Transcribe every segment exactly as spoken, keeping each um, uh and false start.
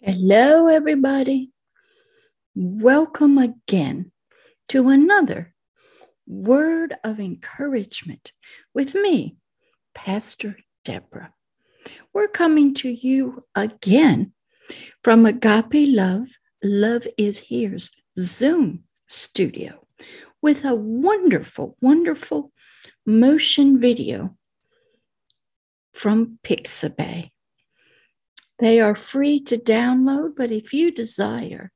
Hello, everybody. Welcome again to another Word of Encouragement with me, Pastor Deborah. We're coming to you again from Agape Love, Love is Here's Zoom studio with a wonderful, wonderful motion video from Pixabay. They are free to download, but if you desire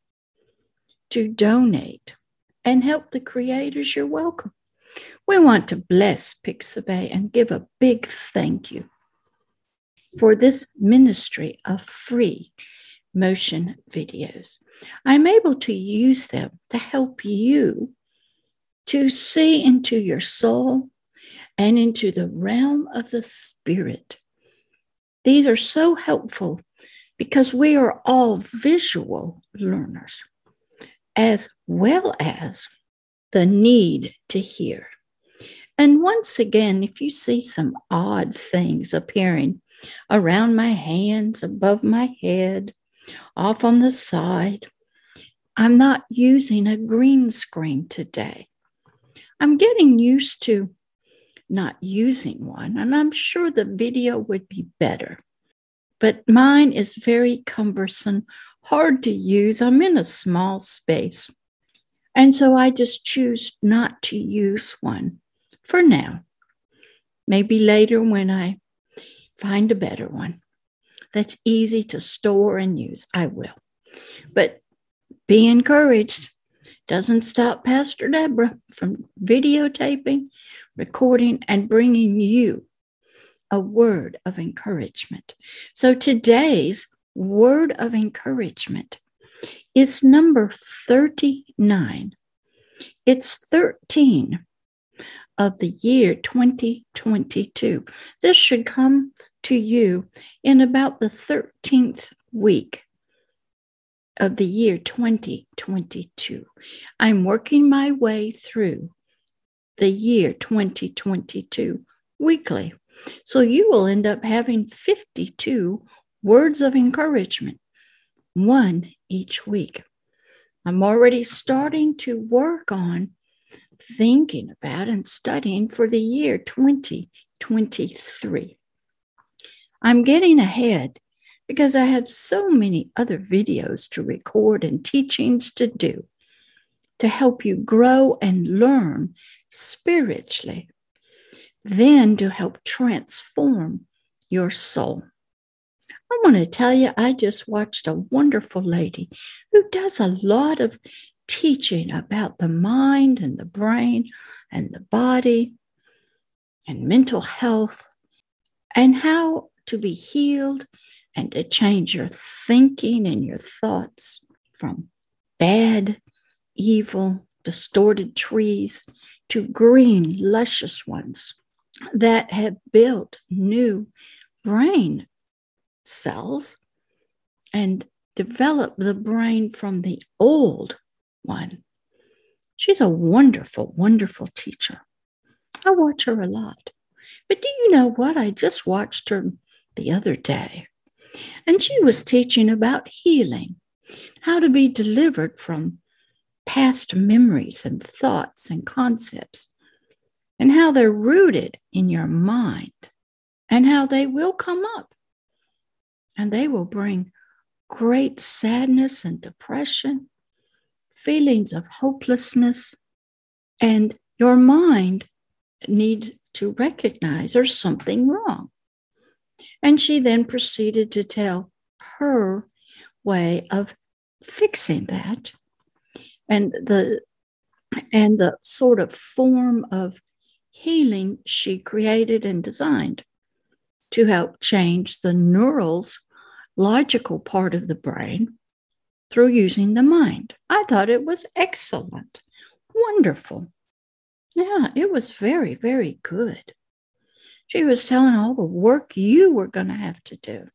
to donate and help the creators, you're welcome. We want to bless Pixabay and give a big thank you for this ministry of free motion videos. I'm able to use them to help you to see into your soul and into the realm of the spirit. These are so helpful because we are all visual learners, as well as the need to hear. And once again, if you see some odd things appearing around my hands, above my head, off on the side, I'm not using a green screen today. I'm getting used to not using one, and I'm sure the video would be better. But mine is very cumbersome, hard to use. I'm in a small space, and so I just choose not to use one for now. Maybe later when I find a better one that's easy to store and use, I will. But be encouraged. Doesn't stop Pastor Deborah from videotaping, recording, and bringing you a word of encouragement. So today's word of encouragement is number thirty-nine. It's thirteen of the year twenty twenty-two. This should come to you in about the thirteenth week of the year twenty twenty-two. I'm working my way through the year twenty twenty-two weekly. So you will end up having fifty-two words of encouragement, one each week. I'm already starting to work on thinking about and studying for the year twenty twenty-three. I'm getting ahead because I have so many other videos to record and teachings to do to help you grow and learn spiritually, then to help transform your soul. I want to tell you, I just watched a wonderful lady who does a lot of teaching about the mind and the brain and the body and mental health and how to be healed and to change your thinking and your thoughts from bad, evil, distorted trees to green, luscious ones that have built new brain cells and developed the brain from the old one. She's a wonderful, wonderful teacher. I watch her a lot. But do you know what? I just watched her the other day, and she was teaching about healing, how to be delivered from past memories and thoughts and concepts, and how they're rooted in your mind, and how they will come up, and they will bring great sadness and depression, feelings of hopelessness, and your mind needs to recognize there's something wrong. And she then proceeded to tell her way of fixing that and the and the sort of form of healing she created and designed to help change the neural's logical part of the brain through using the mind. I thought it was excellent, wonderful. Yeah, it was very, very good. She was telling all the work you were going to have to do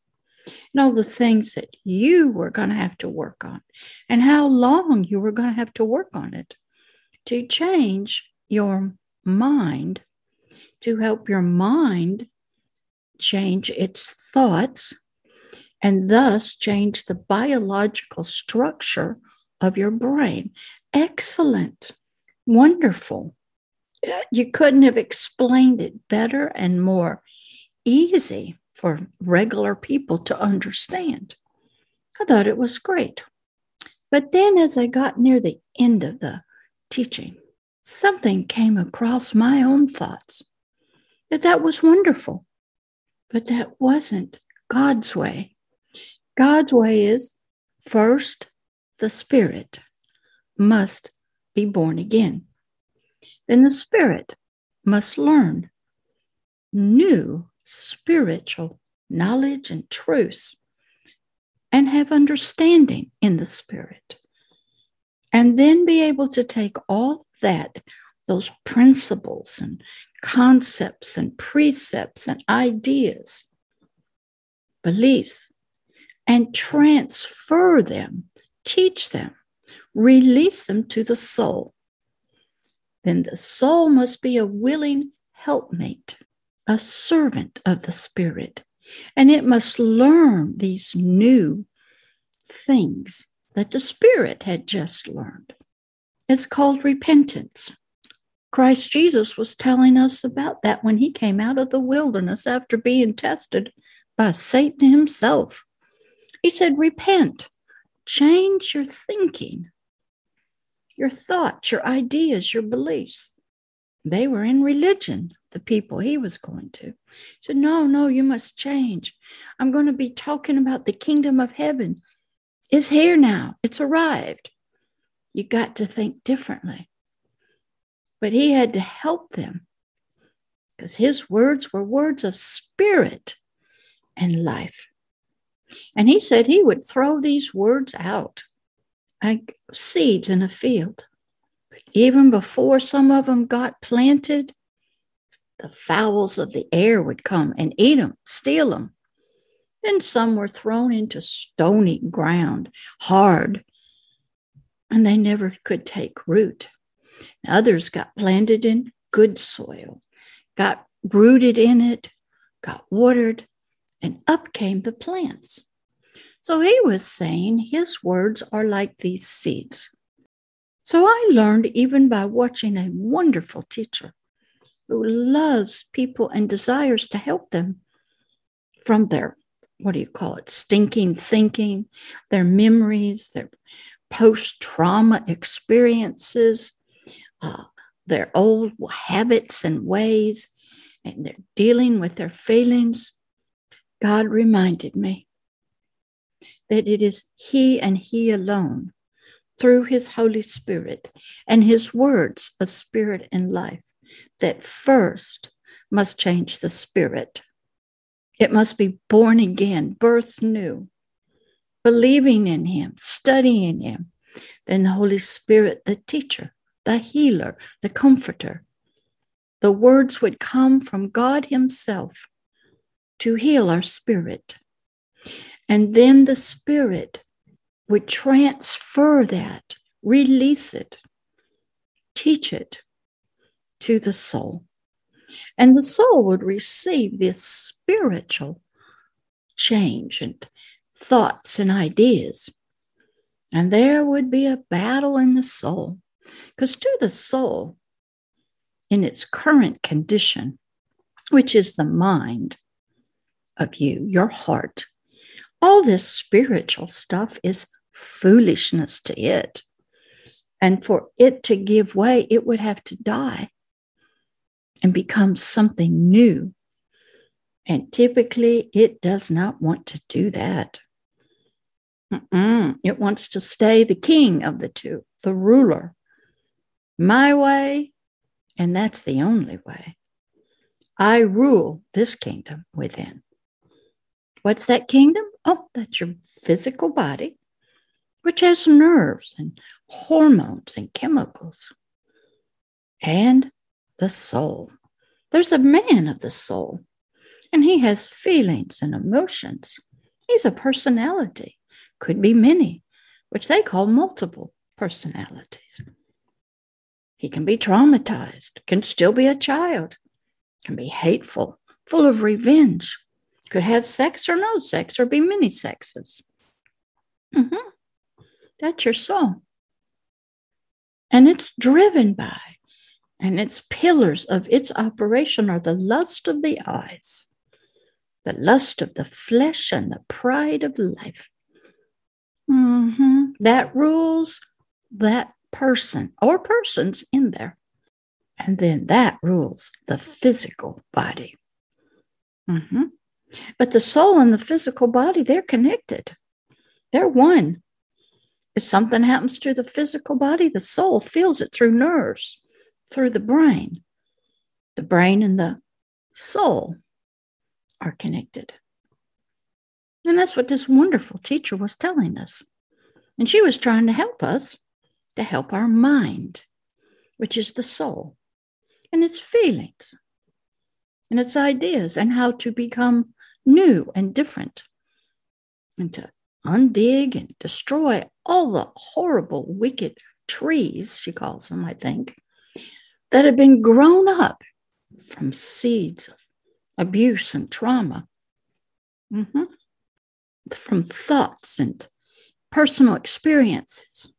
and all the things that you were going to have to work on and how long you were going to have to work on it to change your mind, to help your mind change its thoughts and thus change the biological structure of your brain. Excellent. Wonderful. You couldn't have explained it better and more easy for regular people to understand. I thought it was great. But then as I got near the end of the teaching, something came across my own thoughts, that that was wonderful, but that wasn't God's way. God's way is first, the Spirit must be born again. Then the Spirit must learn new spiritual knowledge and truths and have understanding in the Spirit. And then be able to take all that, those principles and concepts and precepts and ideas, beliefs, and transfer them, teach them, release them to the soul. Then the soul must be a willing helpmate, a servant of the Spirit, and it must learn these new things that the Spirit had just learned. It's called repentance. Christ Jesus was telling us about that when he came out of the wilderness after being tested by Satan himself. He said, repent, change your thinking, your thoughts, your ideas, your beliefs. They were in religion, the people he was going to. He said, no, no, you must change. I'm going to be talking about the kingdom of heaven. It's here now. It's arrived. You got to think differently. But he had to help them because his words were words of spirit and life. And he said he would throw these words out like seeds in a field. But even before some of them got planted, the fowls of the air would come and eat them, steal them. And some were thrown into stony ground, hard, and they never could take root. And others got planted in good soil, got rooted in it, got watered, and up came the plants. So he was saying his words are like these seeds. So I learned even by watching a wonderful teacher who loves people and desires to help them from their, what do you call it, stinking thinking, their memories, their post-trauma experiences, uh, their old habits and ways, and they're dealing with their feelings. God reminded me that it is he and he alone, through his Holy Spirit and his words of spirit and life, that first must change the spirit. It must be born again, birth new, believing in him, studying him. Then the Holy Spirit, the teacher, the healer, the comforter. The words would come from God himself to heal our spirit. And then the Spirit would transfer that, release it, teach it to the soul. And the soul would receive this spiritual change and thoughts and ideas. And there would be a battle in the soul. Because to the soul, in its current condition, which is the mind of you, your heart, all this spiritual stuff is foolishness to it. And for it to give way, it would have to die and become something new. And typically, it does not want to do that. Mm-mm. It wants to stay the king of the two, the ruler. My way, and that's the only way. I rule this kingdom within. What's that kingdom? Oh, that's your physical body, which has nerves and hormones and chemicals. And the soul. There's a man of the soul, and he has feelings and emotions. He's a personality, could be many, which they call multiple personalities. He can be traumatized, can still be a child, can be hateful, full of revenge, Could have sex or no sex or be many sexes. Mm-hmm. That's your soul. And it's driven by, and its pillars of its operation are the lust of the eyes, the lust of the flesh, and the pride of life. Mm-hmm. That rules that person or persons in there. And then that rules the physical body. Mm-hmm. But the soul and the physical body, they're connected. They're one. If something happens to the physical body, the soul feels it through nerves, through the brain. The brain and the soul are connected. And that's what this wonderful teacher was telling us. And she was trying to help us to help our mind, which is the soul, and its feelings, and its ideas, and how to become new and different, and to undig and destroy all the horrible, wicked trees, she calls them, I think, that have been grown up from seeds of abuse and trauma, mm-hmm. from thoughts and personal experiences.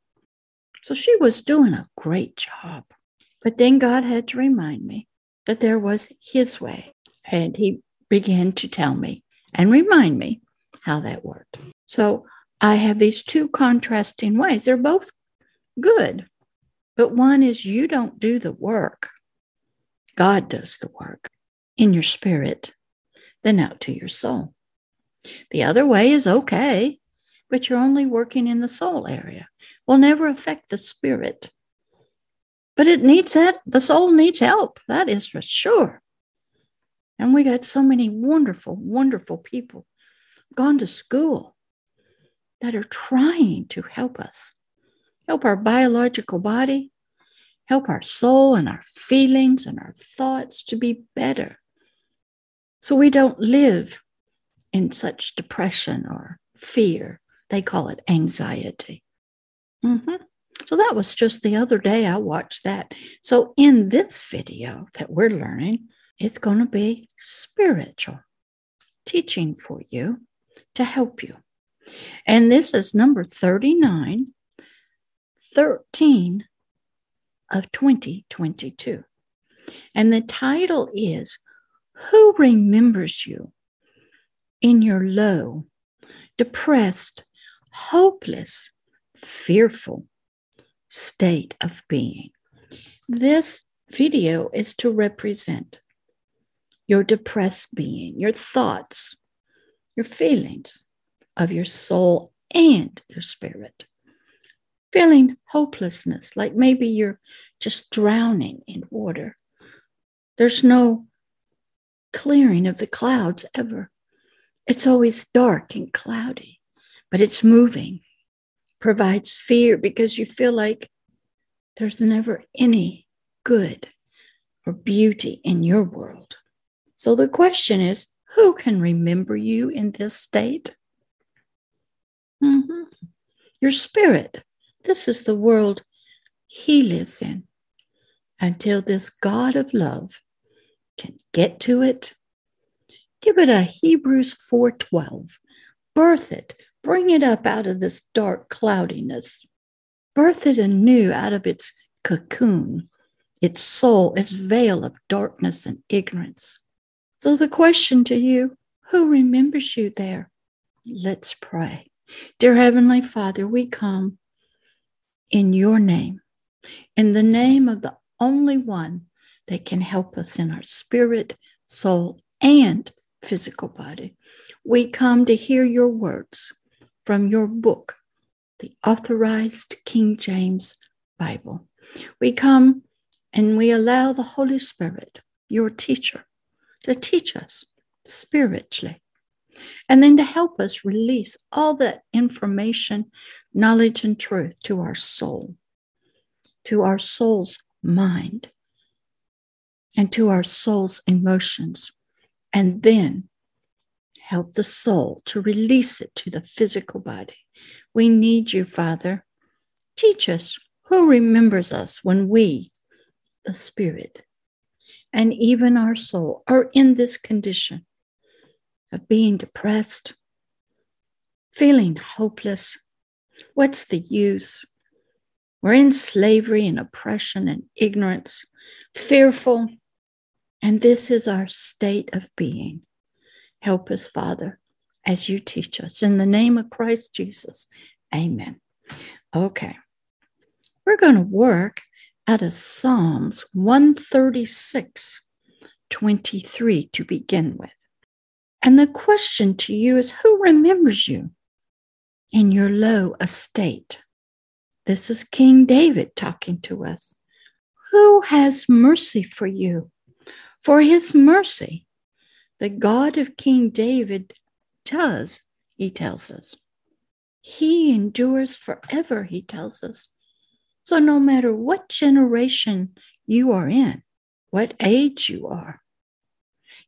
So she was doing a great job. But then God had to remind me that there was his way. And he began to tell me and remind me how that worked. So I have these two contrasting ways. They're both good. But one is you don't do the work. God does the work in your spirit, then out to your soul. The other way is okay, but you're only working in the soul area. Will never affect the spirit. But it needs that. The soul needs help. That is for sure. And we got so many wonderful, wonderful people gone to school that are trying to help us. Help our biological body. Help our soul and our feelings and our thoughts to be better. So we don't live in such depression or fear. They call it anxiety. Mm-hmm. So that was just the other day I watched that. So in this video that we're learning, it's going to be spiritual teaching for you to help you. And this is number thirty-nine, thirteen of twenty twenty-two. And the title is, Who Remembers You in Your Low, Depressed, Hopeless, Fearful state of being? This video is to represent your depressed being, your thoughts, your feelings of your soul and your spirit. Feeling hopelessness, like maybe you're just drowning in water. There's no clearing of the clouds ever. It's always dark and cloudy, but it's moving. Provides fear because you feel like there's never any good or beauty in your world. So the question is, who can remember you in this state? Mm-hmm. Your spirit. This is the world he lives in until this God of love can get to it. Give it a Hebrews four twelve. Birth it. Bring it up out of this dark cloudiness. Birth it anew out of its cocoon, its soul, its veil of darkness and ignorance. So the question to you, who remembers you there? Let's pray. Dear Heavenly Father, we come in your name, in the name of the only one that can help us in our spirit, soul, and physical body. We come to hear your words from your book, the Authorized King James Bible. We come and we allow the Holy Spirit, your teacher, to teach us spiritually, and then to help us release all that information, knowledge, and truth to our soul, to our soul's mind, and to our soul's emotions, and then help the soul to release it to the physical body. We need you, Father. Teach us who remembers us when we, the spirit, and even our soul are in this condition. of being depressed, feeling hopeless. What's the use? We're in slavery and oppression and ignorance, fearful, and this is our state of being. Help us, Father, as you teach us. In the name of Christ Jesus, amen. Okay, we're going to work out of Psalms one thirty-six, twenty-three to begin with. And the question to you is, who remembers you in your low estate? This is King David talking to us. Who has mercy for you? For his mercy, the God of King David does, he tells us. He endures forever, he tells us. So no matter what generation you are in, what age you are,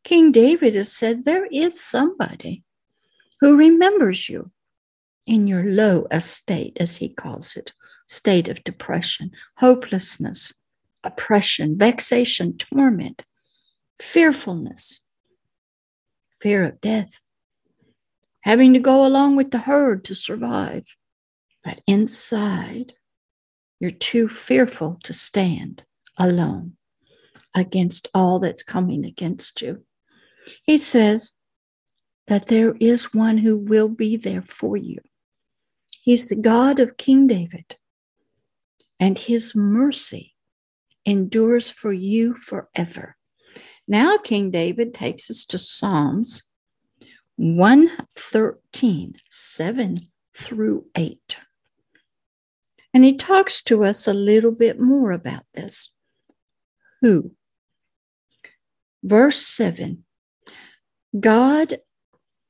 King David has said there is somebody who remembers you in your low estate, as he calls it, state of depression, hopelessness, oppression, vexation, torment, fearfulness, fear of death, having to go along with the herd to survive. But inside, you're too fearful to stand alone against all that's coming against you. He says that there is one who will be there for you. He's the God of King David, and his mercy endures for you forever. Now King David takes us to Psalms one thirteen, seven through eight. And he talks to us a little bit more about this. Who? Verse seven, God,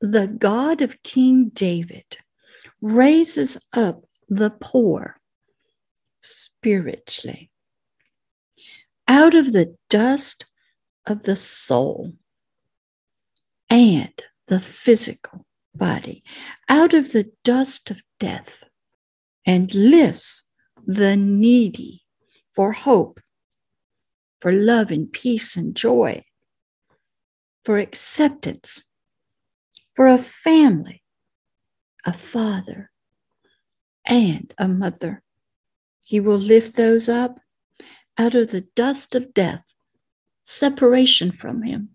the God of King David, raises up the poor spiritually out of the dust of the soul and the physical body, out of the dust of death, and lifts the needy for hope, for love and peace and joy, for acceptance, for a family, a father, and a mother. He will lift those up out of the dust of death, separation from him,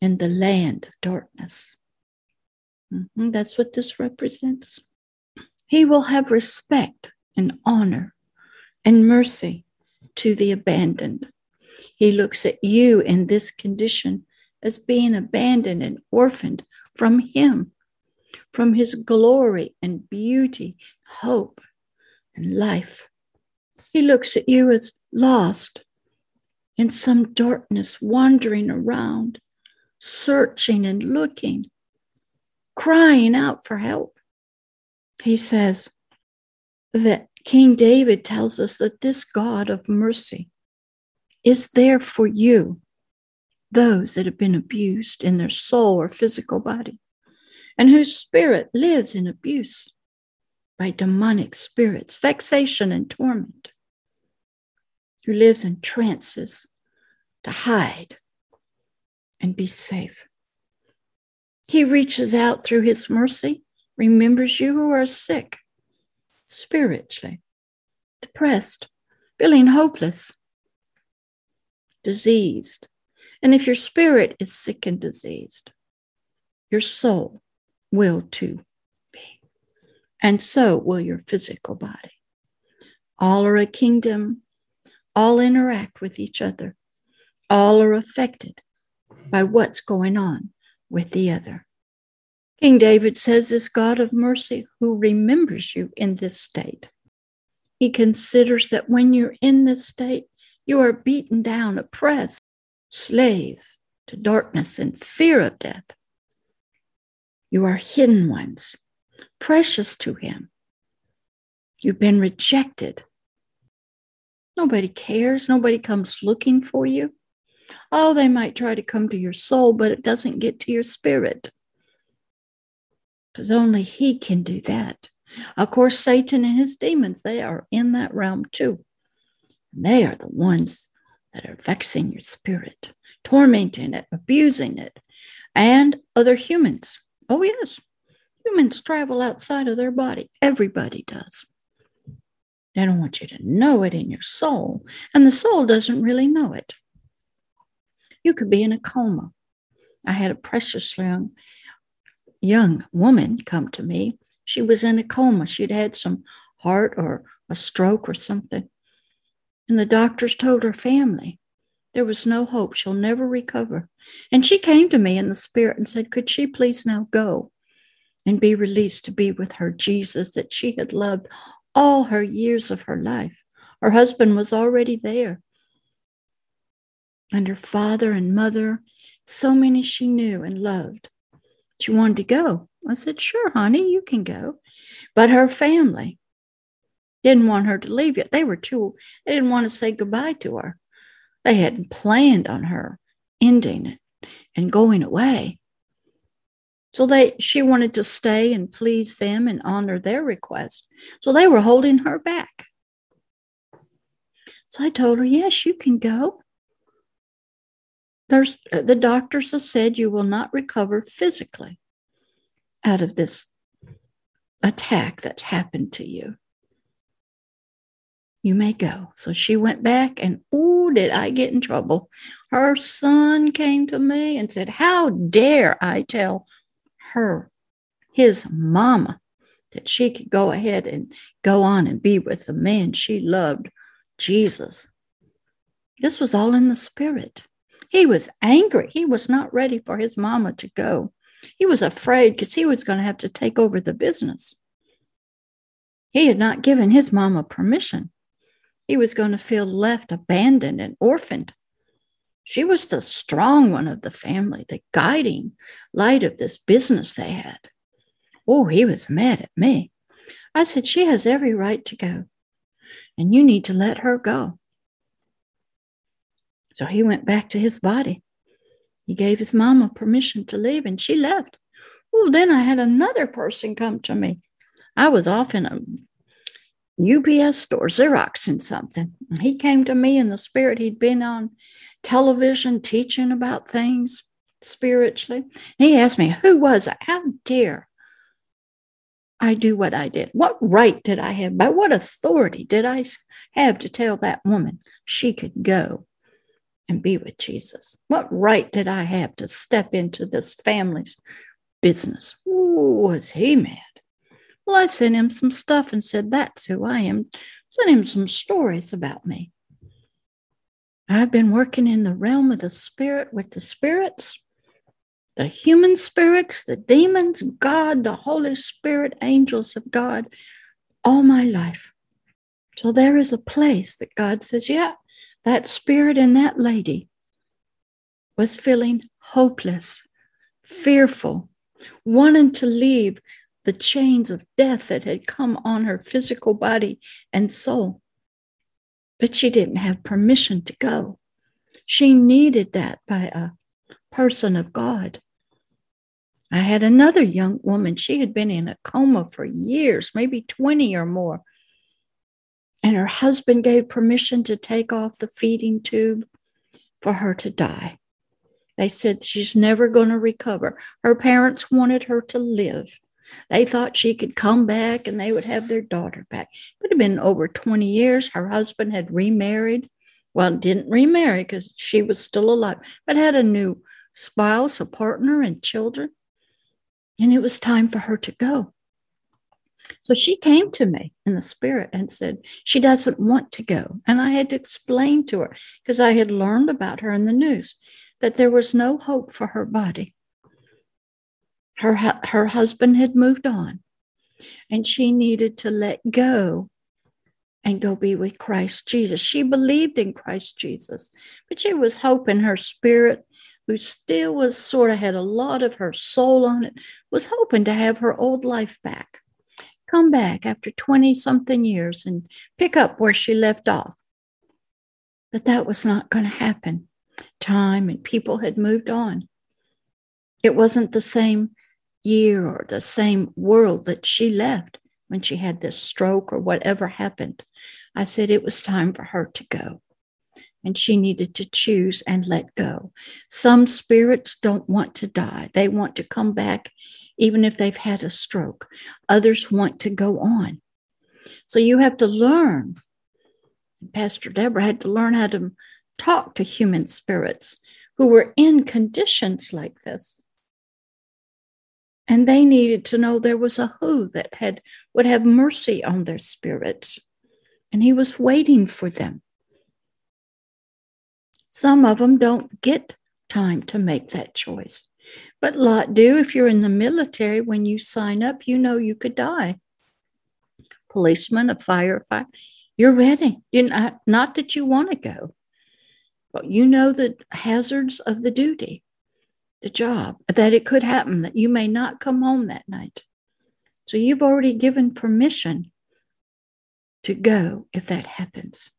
in the land of darkness. Mm-hmm. That's what this represents. He will have respect and honor and mercy to the abandoned. He looks at you in this condition as being abandoned and orphaned from him, from his glory and beauty, hope and life. He looks at you as lost in some darkness, wandering around, searching and looking, crying out for help. He says that King David tells us that this God of mercy is there for you, those that have been abused in their soul or physical body, and whose spirit lives in abuse by demonic spirits, vexation and torment, who lives in trances to hide and be safe. He reaches out through his mercy, remembers you who are sick, spiritually, depressed, feeling hopeless, diseased. And if your spirit is sick and diseased, your soul will too be. And so will your physical body. All are a kingdom. All interact with each other. All are affected by what's going on with the other. King David says this God of mercy who remembers you in this state. He considers that when you're in this state, you are beaten down, oppressed, slaves to darkness and fear of death. You are hidden ones, precious to him. You've been rejected. Nobody cares. Nobody comes looking for you. Oh, they might try to come to your soul, but it doesn't get to your spirit. Because only he can do that. Of course, Satan and his demons, they are in that realm too. And they are the ones that are vexing your spirit, tormenting it, abusing it, and other humans. Oh, yes. Humans travel outside of their body. Everybody does. They don't want you to know it in your soul, and the soul doesn't really know it. You could be in a coma. I had a precious young, young woman come to me. She was in a coma. She'd had some heart or a stroke or something. And the doctors told her family there was no hope. She'll never recover. And she came to me in the spirit and said, could she please now go and be released to be with her Jesus that she had loved all her years of her life? Her husband was already there. And her father and mother, so many she knew and loved. She wanted to go. I said, sure, honey, you can go. But her family didn't want her to leave yet. They were too, they didn't want to say goodbye to her. They hadn't planned on her ending it and going away. So they, she wanted to stay and please them and honor their request. So they were holding her back. So I told her, yes, you can go. There's, the doctors have said you will not recover physically out of this attack that's happened to you. You may go. So she went back and, oh, did I get in trouble? Her son came to me and said, how dare I tell her, his mama, that she could go ahead and go on and be with the man she loved, Jesus. This was all in the spirit. He was angry. He was not ready for his mama to go. He was afraid because he was going to have to take over the business. He had not given his mama permission. He was going to feel left, abandoned, and orphaned. She was the strong one of the family, the guiding light of this business they had. Oh, he was mad at me. I said, she has every right to go, and you need to let her go. So he went back to his body. He gave his mama permission to leave, and she left. Well, then I had another person come to me. I was off in a U P S store, Xeroxing something. He came to me in the spirit. He'd been on television teaching about things spiritually. And he asked me, who was I? How dare I do what I did? What right did I have? By what authority did I have to tell that woman she could go and be with Jesus? What right did I have to step into this family's business? Ooh, was he mad? Well, I sent him some stuff and said, that's who I am. Sent him some stories about me. I've been working in the realm of the spirit with the spirits, the human spirits, the demons, God, the Holy Spirit, angels of God, all my life. So there is a place that God says, yeah, that spirit in that lady was feeling hopeless, fearful, wanting to leave the chains of death that had come on her physical body and soul. But she didn't have permission to go. She needed that by a person of God. I had another young woman. She had been in a coma for years, maybe twenty or more. And her husband gave permission to take off the feeding tube for her to die. They said she's never going to recover. Her parents wanted her to live. They thought she could come back and they would have their daughter back. It would have been over twenty years. Her husband had remarried. Well, didn't remarry because she was still alive, but had a new spouse, a partner, and children. And it was time for her to go. So she came to me in the spirit and said, she doesn't want to go. And I had to explain to her, because I had learned about her in the news, that there was no hope for her body. Her, her husband had moved on, and she needed to let go and go be with Christ Jesus. She believed in Christ Jesus, but she was hoping her spirit, who still was sort of had a lot of her soul on it, was hoping to have her old life back. Come back after twenty-something years and pick up where she left off. But that was not going to happen. Time and people had moved on. It wasn't the same year or the same world that she left when she had this stroke or whatever happened. I said it was time for her to go. and she needed to choose and let go. Some spirits don't want to die. They want to come back even if they've had a stroke. Others want to go on. So you have to learn. Pastor Deborah had to learn how to talk to human spirits who were in conditions like this. And they needed to know there was a who that had would have mercy on their spirits. And he was waiting for them. Some of them don't get time to make that choice. But a lot do. If you're in the military, when you sign up, you know you could die. Policeman, a firefighter, you're ready. You're not, not that you want to go. But you know the hazards of the duty, the job, that it could happen, that you may not come home that night. So you've already given permission to go if that happens.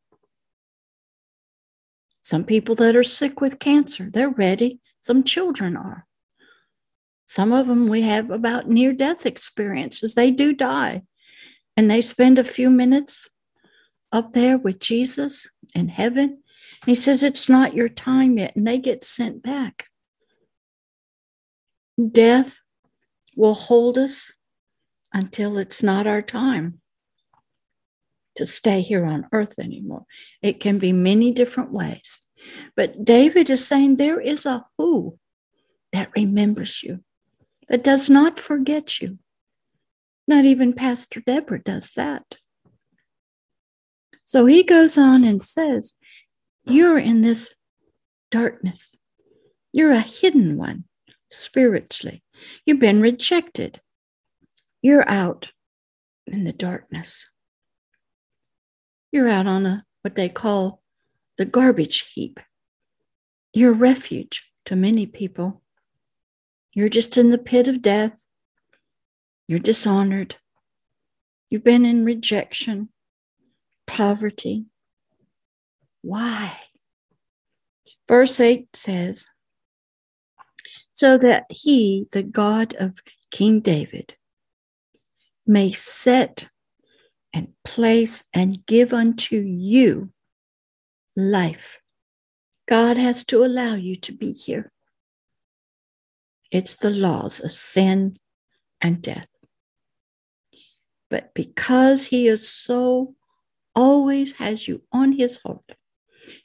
Some people that are sick with cancer, they're ready. Some children are. Some of them we have about near-death experiences. They do die, and they spend a few minutes up there with Jesus in heaven. And he says, it's not your time yet, and they get sent back. Death will hold us until it's not our time to stay here on earth anymore. It can be many different ways. But David is saying there is a who that remembers you, that does not forget you. Not even Pastor Deborah does that. So he goes on and says, you're in this darkness. You're a hidden one spiritually. You've been rejected. You're out in the darkness. You're out on a what they call the garbage heap. You're a refuge to many people. You're just in the pit of death. You're dishonored. You've been in rejection, poverty. Why? Verse eight says, so that he, the God of King David, may set and place and give unto you life. God has to allow you to be here. It's the laws of sin and death. But because he is so, always has you on his heart,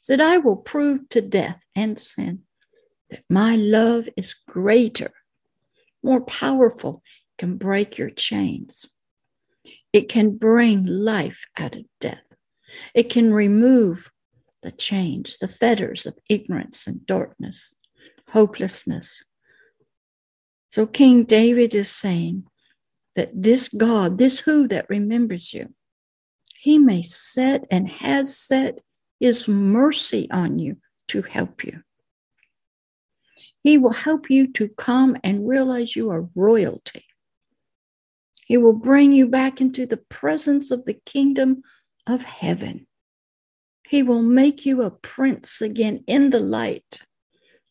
said, I will prove to death and sin that my love is greater, more powerful, can break your chains. It can bring life out of death. It can remove the chains, the fetters of ignorance and darkness, hopelessness. So King David is saying that this God, this who that remembers you, he may set and has set his mercy on you to help you. He will help you to come and realize you are royalty. He will bring you back into the presence of the kingdom of heaven. He will make you a prince again in the light,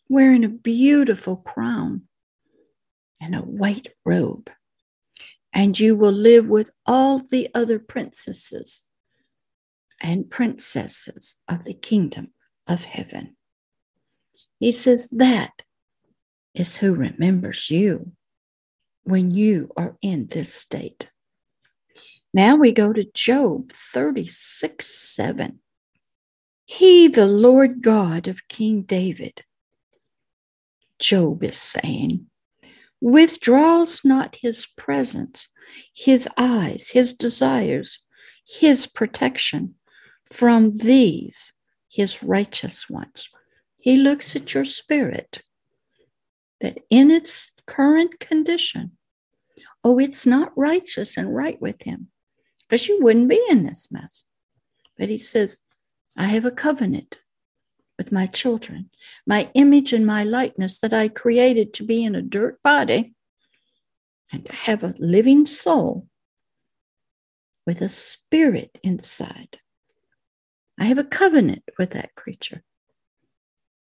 wearing a beautiful crown and a white robe. And you will live with all the other princesses and princesses of the kingdom of heaven. He says that is who remembers you when you are in this state. Now we go to Job thirty-six seven. He, the Lord God of King David, Job is saying, withdraws not his presence, his eyes, his desires, his protection from these, his righteous ones. He looks at your spirit, that in its current condition, oh, it's not righteous and right with him, because you wouldn't be in this mess. But he says, I have a covenant with my children, my image and my likeness that I created to be in a dirt body and to have a living soul with a spirit inside. I have a covenant with that creature.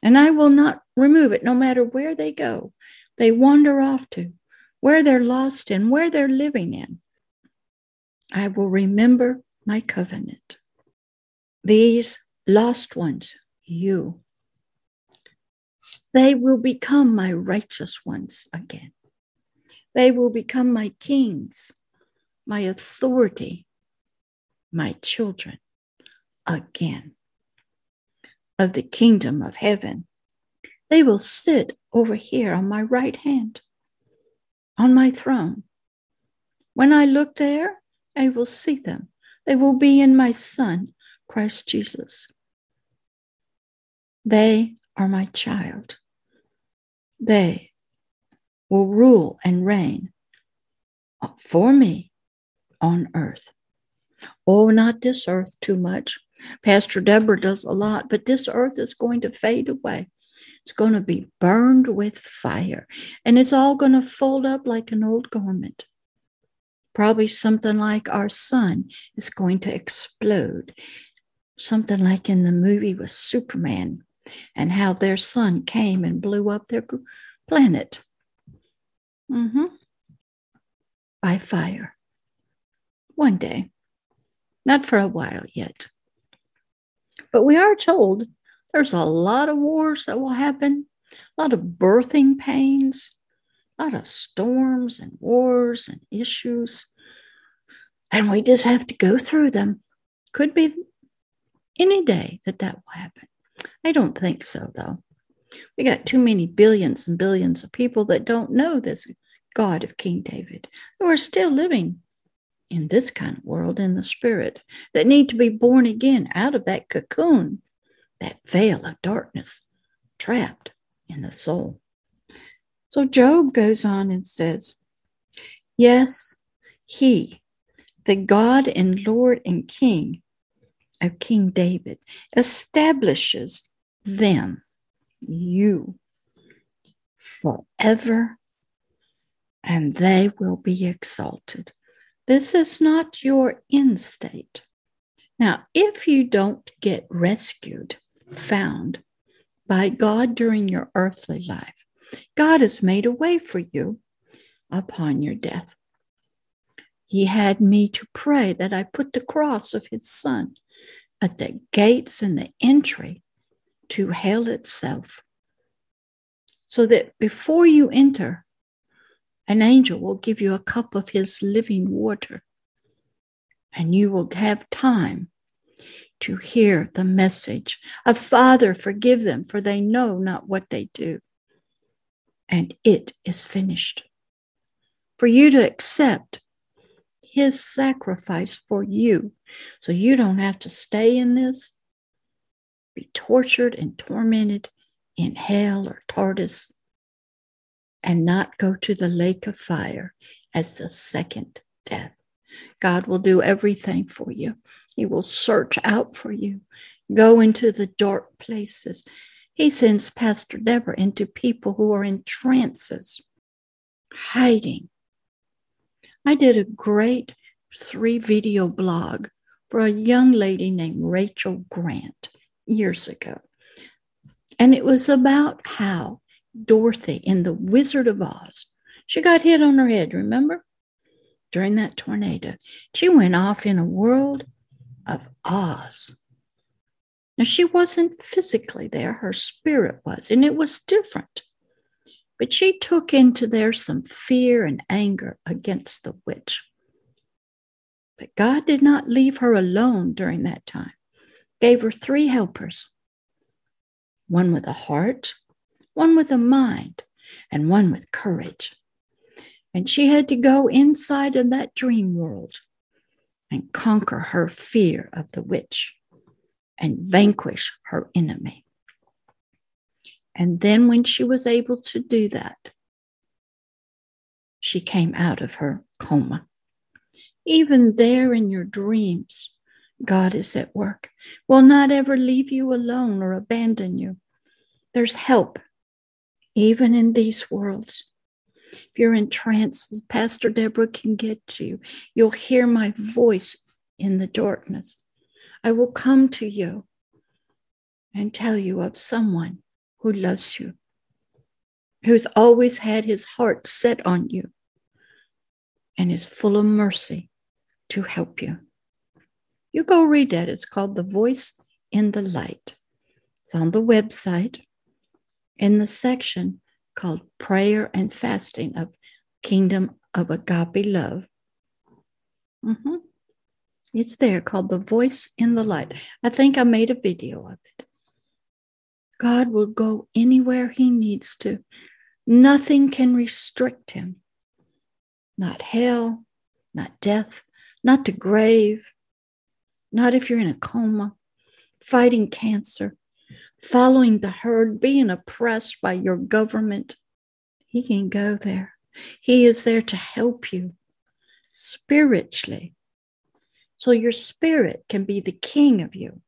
And I will not remove it, no matter where they go, they wander off to, where they're lost in, where they're living in. I will remember my covenant. These lost ones you. They will become my righteous ones again. They will become my kings, my authority, my children again of the kingdom of heaven. They will sit over here on my right hand, on my throne. When I look there, I will see them. They will be in my Son, Christ Jesus. They are my child. They will rule and reign for me on earth. Oh, not this earth too much. Pastor Deborah does a lot, but this earth is going to fade away. It's going to be burned with fire, and it's all going to fold up like an old garment. Probably something like our sun is going to explode, something like in the movie with Superman and how their sun came and blew up their planet mm-hmm. by fire. One day, not for a while yet. But we are told there's a lot of wars that will happen, a lot of birthing pains, a lot of storms and wars and issues. And we just have to go through them. Could be any day that that will happen. I don't think so, though. We got too many billions and billions of people that don't know this God of King David, who are still living in this kind of world, in the spirit, that need to be born again out of that cocoon, that veil of darkness, trapped in the soul. So Job goes on and says, yes, he, the God and Lord and King of King David, establishes them, you, forever, and they will be exalted. This is not your end state. Now, if you don't get rescued, found by God during your earthly life, God has made a way for you upon your death. He had me to pray that I put the cross of his Son at the gates and the entry to hell itself, so that before you enter, an angel will give you a cup of his living water, and you will have time to hear the message of Father, forgive them, for they know not what they do. And it is finished. For you to accept his sacrifice for you, so you don't have to stay in this, be tortured and tormented in hell or Tartarus, and not go to the lake of fire as the second death. God will do everything for you. He will search out for you, go into the dark places. He sends Pastor Deborah into people who are in trances, hiding. I did a great three-video blog for a young lady named Rachel Grant years ago. And it was about how Dorothy in The Wizard of Oz, she got hit on her head, remember? During that tornado, she went off in a world of Oz. Now, she wasn't physically there. Her spirit was, and it was different. But she took into there some fear and anger against the witch. But God did not leave her alone during that time. Gave her three helpers. One with a heart, one with a mind, and one with courage. And she had to go inside of that dream world and conquer her fear of the witch and vanquish her enemy. And then when she was able to do that, she came out of her coma. Even there in your dreams, God is at work, will not ever leave you alone or abandon you. There's help, even in these worlds. If you're in trances, Pastor Deborah can get you. You'll hear my voice in the darkness. I will come to you and tell you of someone who loves you, who's always had his heart set on you, and is full of mercy to help you. You go read that. It's called The Voice in the Light. It's on the website in the section called Prayer and Fasting of Kingdom of Agape Love. Mm-hmm. It's there, called The Voice in the Light. I think I made a video of it. God will go anywhere he needs to. Nothing can restrict him. Not hell, not death, not the grave, not if you're in a coma, fighting cancer, following the herd, being oppressed by your government. He can go there. He is there to help you spiritually. So your spirit can be the king of you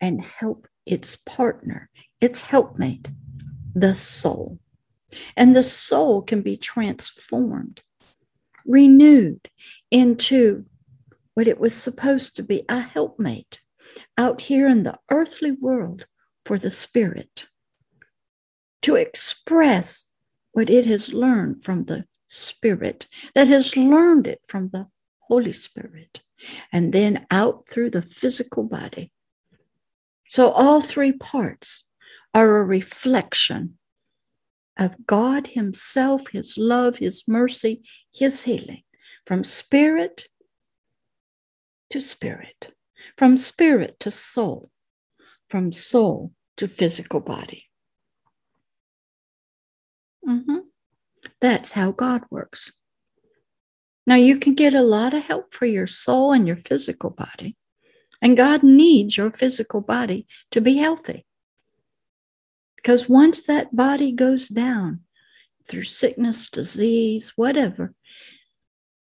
and help its partner, its helpmate, the soul. And the soul can be transformed, renewed into what it was supposed to be, a helpmate out here in the earthly world for the spirit to express what it has learned from the spirit, that has learned it from the Holy Spirit, and then out through the physical body. So all three parts are a reflection of God himself, his love, his mercy, his healing, from spirit to spirit, from spirit to soul, from soul to physical body. Mm-hmm. That's how God works. Now, you can get a lot of help for your soul and your physical body. And God needs your physical body to be healthy. Because once that body goes down through sickness, disease, whatever,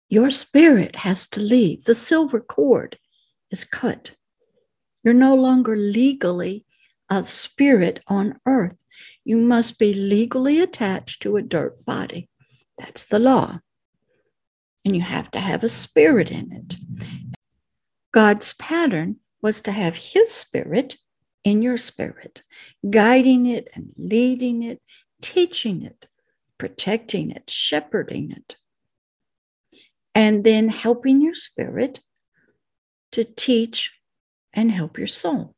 your spirit has to leave. The silver cord is cut. You're no longer legally a spirit on earth. You must be legally attached to a dirt body. That's the law. And you have to have a spirit in it. God's pattern was to have his spirit in your spirit, guiding it and leading it, teaching it, protecting it, shepherding it, and then helping your spirit to teach and help your soul.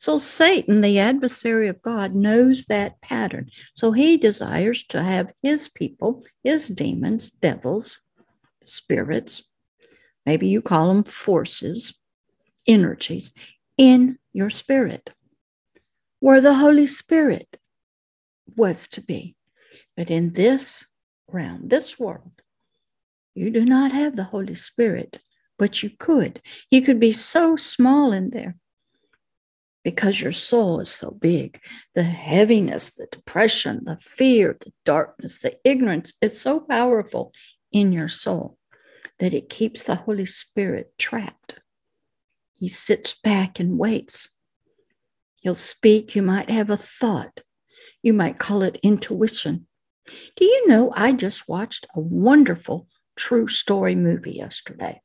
So Satan, the adversary of God, knows that pattern. So he desires to have his people, his demons, devils, spirits, maybe you call them forces, energies, in your spirit, where the Holy Spirit was to be. But in this realm, this world, you do not have the Holy Spirit, but you could. You could be so small in there because your soul is so big. The heaviness, the depression, the fear, the darkness, the ignorance, it's so powerful in your soul that it keeps the Holy Spirit trapped. He sits back and waits. He'll speak. You might have a thought. You might call it intuition. Do you know, I just watched a wonderful true story movie yesterday.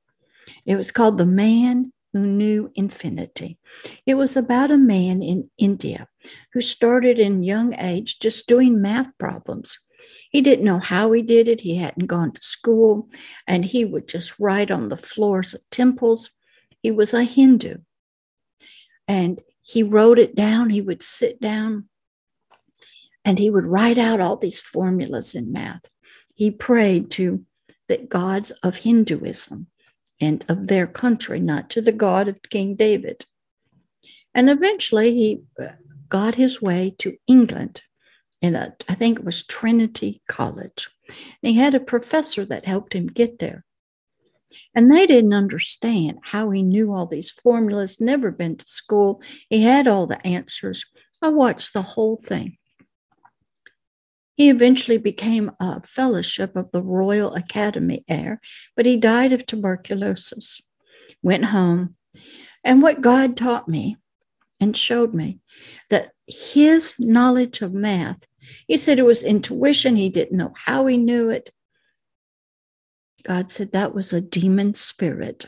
It was called The Man Who Knew Infinity. It was about a man in India who started in young age just doing math problems. He didn't know how he did it. He hadn't gone to school, and he would just write on the floors of temples. He was a Hindu, and he wrote it down. He would sit down, and he would write out all these formulas in math. He prayed to the gods of Hinduism and of their country, not to the God of King David. And eventually he got his way to England, in a, I think it was Trinity College. And he had a professor that helped him get there. And they didn't understand how he knew all these formulas, never been to school. He had all the answers. I watched the whole thing. He eventually became a fellowship of the Royal Academy heir, but he died of tuberculosis, went home. And what God taught me and showed me, that his knowledge of math, he said it was intuition. He didn't know how he knew it. God said that was a demon spirit.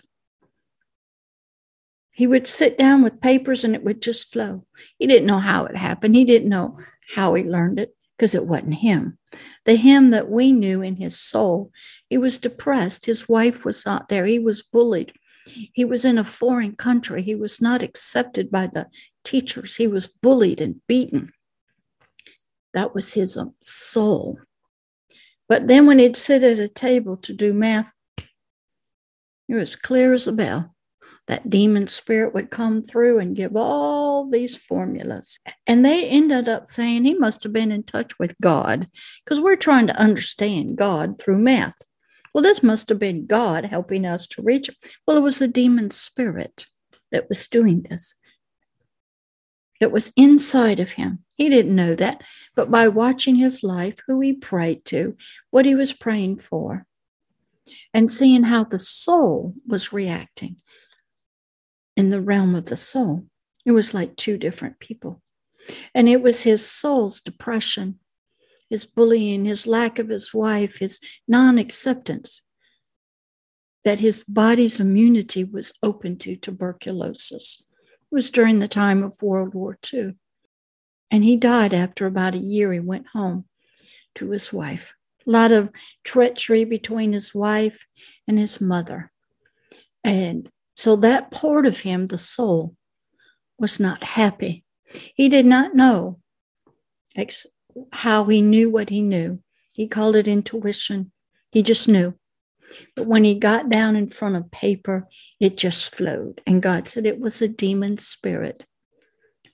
He would sit down with papers and it would just flow. He didn't know how it happened. He didn't know how he learned it, because it wasn't him. The him that we knew in his soul, he was depressed. His wife was not there. He was bullied. He was in a foreign country. He was not accepted by the teachers. He was bullied and beaten. That was his soul. But then when he'd sit at a table to do math, you're as clear as a bell. That demon spirit would come through and give all these formulas. And they ended up saying he must have been in touch with God, because we're trying to understand God through math. Well, this must have been God helping us to reach him. Well, it was the demon spirit that was doing this, that was inside of him. He didn't know that, but by watching his life, who he prayed to, what he was praying for, and seeing how the soul was reacting in the realm of the soul, it was like two different people. And it was his soul's depression, his bullying, his lack of his wife, his non-acceptance, that his body's immunity was open to tuberculosis. It was during the time of World War Two. And he died after about a year. He went home to his wife. A lot of treachery between his wife and his mother. And so that part of him, the soul, was not happy. He did not know ex- how he knew what he knew. He called it intuition. He just knew. But when he got down in front of paper, it just flowed. And God said it was a demon spirit.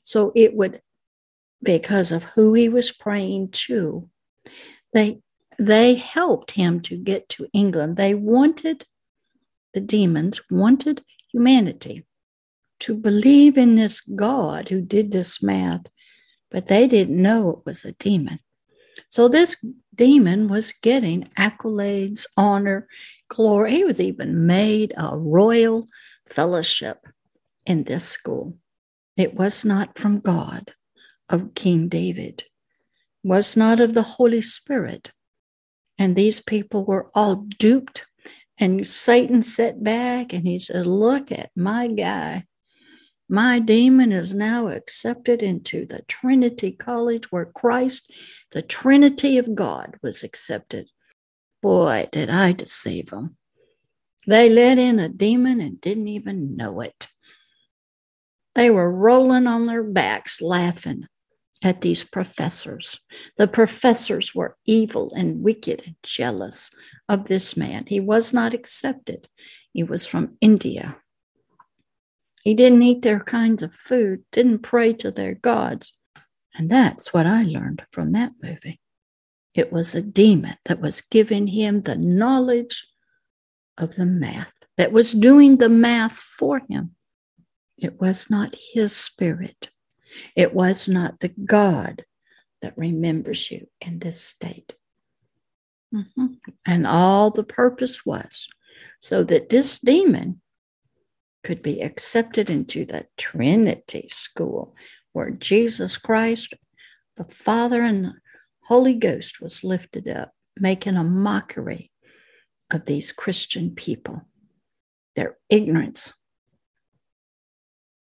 So it would, because of who he was praying to, they, they helped him to get to England. They wanted The demons wanted humanity to believe in this God who did this math, but they didn't know it was a demon. So this demon was getting accolades, honor, glory. He was even made a royal fellowship in this school. It was not from God, of King David, it was not of the Holy Spirit. And these people were all duped. And Satan sat back and he said, look at my guy. My demon is now accepted into the Trinity College where Christ, the Trinity of God, was accepted. Boy, did I deceive them. They let in a demon and didn't even know it. They were rolling on their backs laughing at these professors. The professors were evil and wicked and jealous of this man. He was not accepted. He was from India. He didn't eat their kinds of food, didn't pray to their gods. And that's what I learned from that movie. It was a demon that was giving him the knowledge of the math, that was doing the math for him. It was not his spirit. It was not the God that remembers you in this state. Mm-hmm. And all the purpose was so that this demon could be accepted into the Trinity school where Jesus Christ, the Father and the Holy Ghost, was lifted up, making a mockery of these Christian people, their ignorance.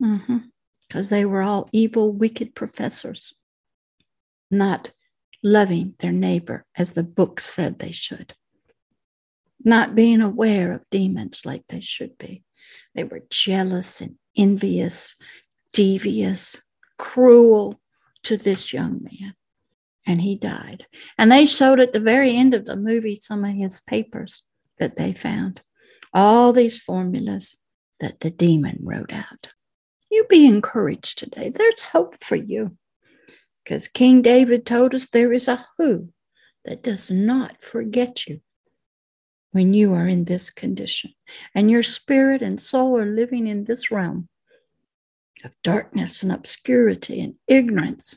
Mm-hmm. Because they were all evil, wicked professors, not loving their neighbor as the book said they should, not being aware of demons like they should be. They were jealous and envious, devious, cruel to this young man, and he died. And they showed at the very end of the movie some of his papers that they found, all these formulas that the demon wrote out. You be encouraged today. There's hope for you. Because King David told us there is a who that does not forget you when you are in this condition. And your spirit and soul are living in this realm of darkness and obscurity and ignorance.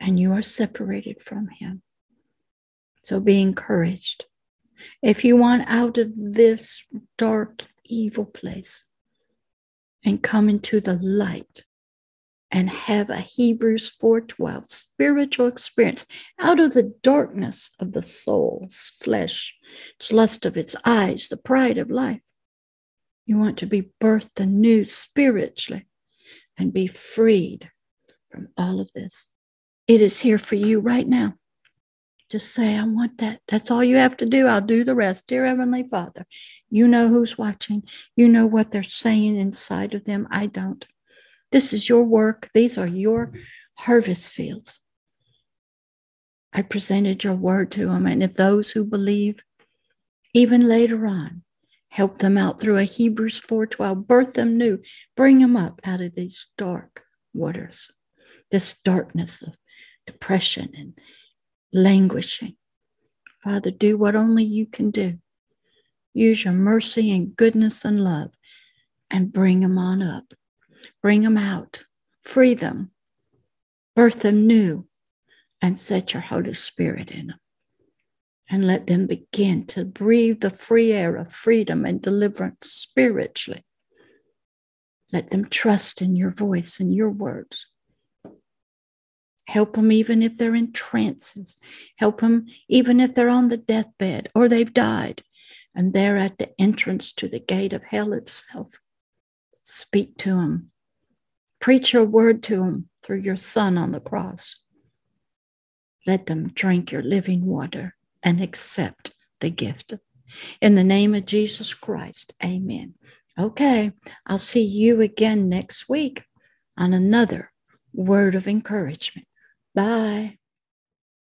And you are separated from him. So be encouraged. If you want out of this dark, evil place, and come into the light and have a Hebrews four twelve spiritual experience out of the darkness of the soul's flesh, its lust of its eyes, the pride of life. You want to be birthed anew spiritually and be freed from all of this. It is here for you right now. Just say, I want that. That's all you have to do. I'll do the rest. Dear Heavenly Father, you know who's watching. You know what they're saying inside of them. I don't. This is your work. These are your harvest fields. I presented your word to them. And if those who believe, even later on, help them out through a Hebrews four twelve, birth them new, bring them up out of these dark waters, this darkness of depression and languishing. Father, do what only you can do. Use your mercy and goodness and love and bring them on up. Bring them out. Free them. Birth them new and set your Holy Spirit in them. And let them begin to breathe the free air of freedom and deliverance spiritually. Let them trust in your voice and your words. Help them even if they're in trances. Help them even if they're on the deathbed or they've died and they're at the entrance to the gate of hell itself. Speak to them. Preach your word to them through your Son on the cross. Let them drink your living water and accept the gift. In the name of Jesus Christ, amen. Okay, I'll see you again next week on another word of encouragement. Bye.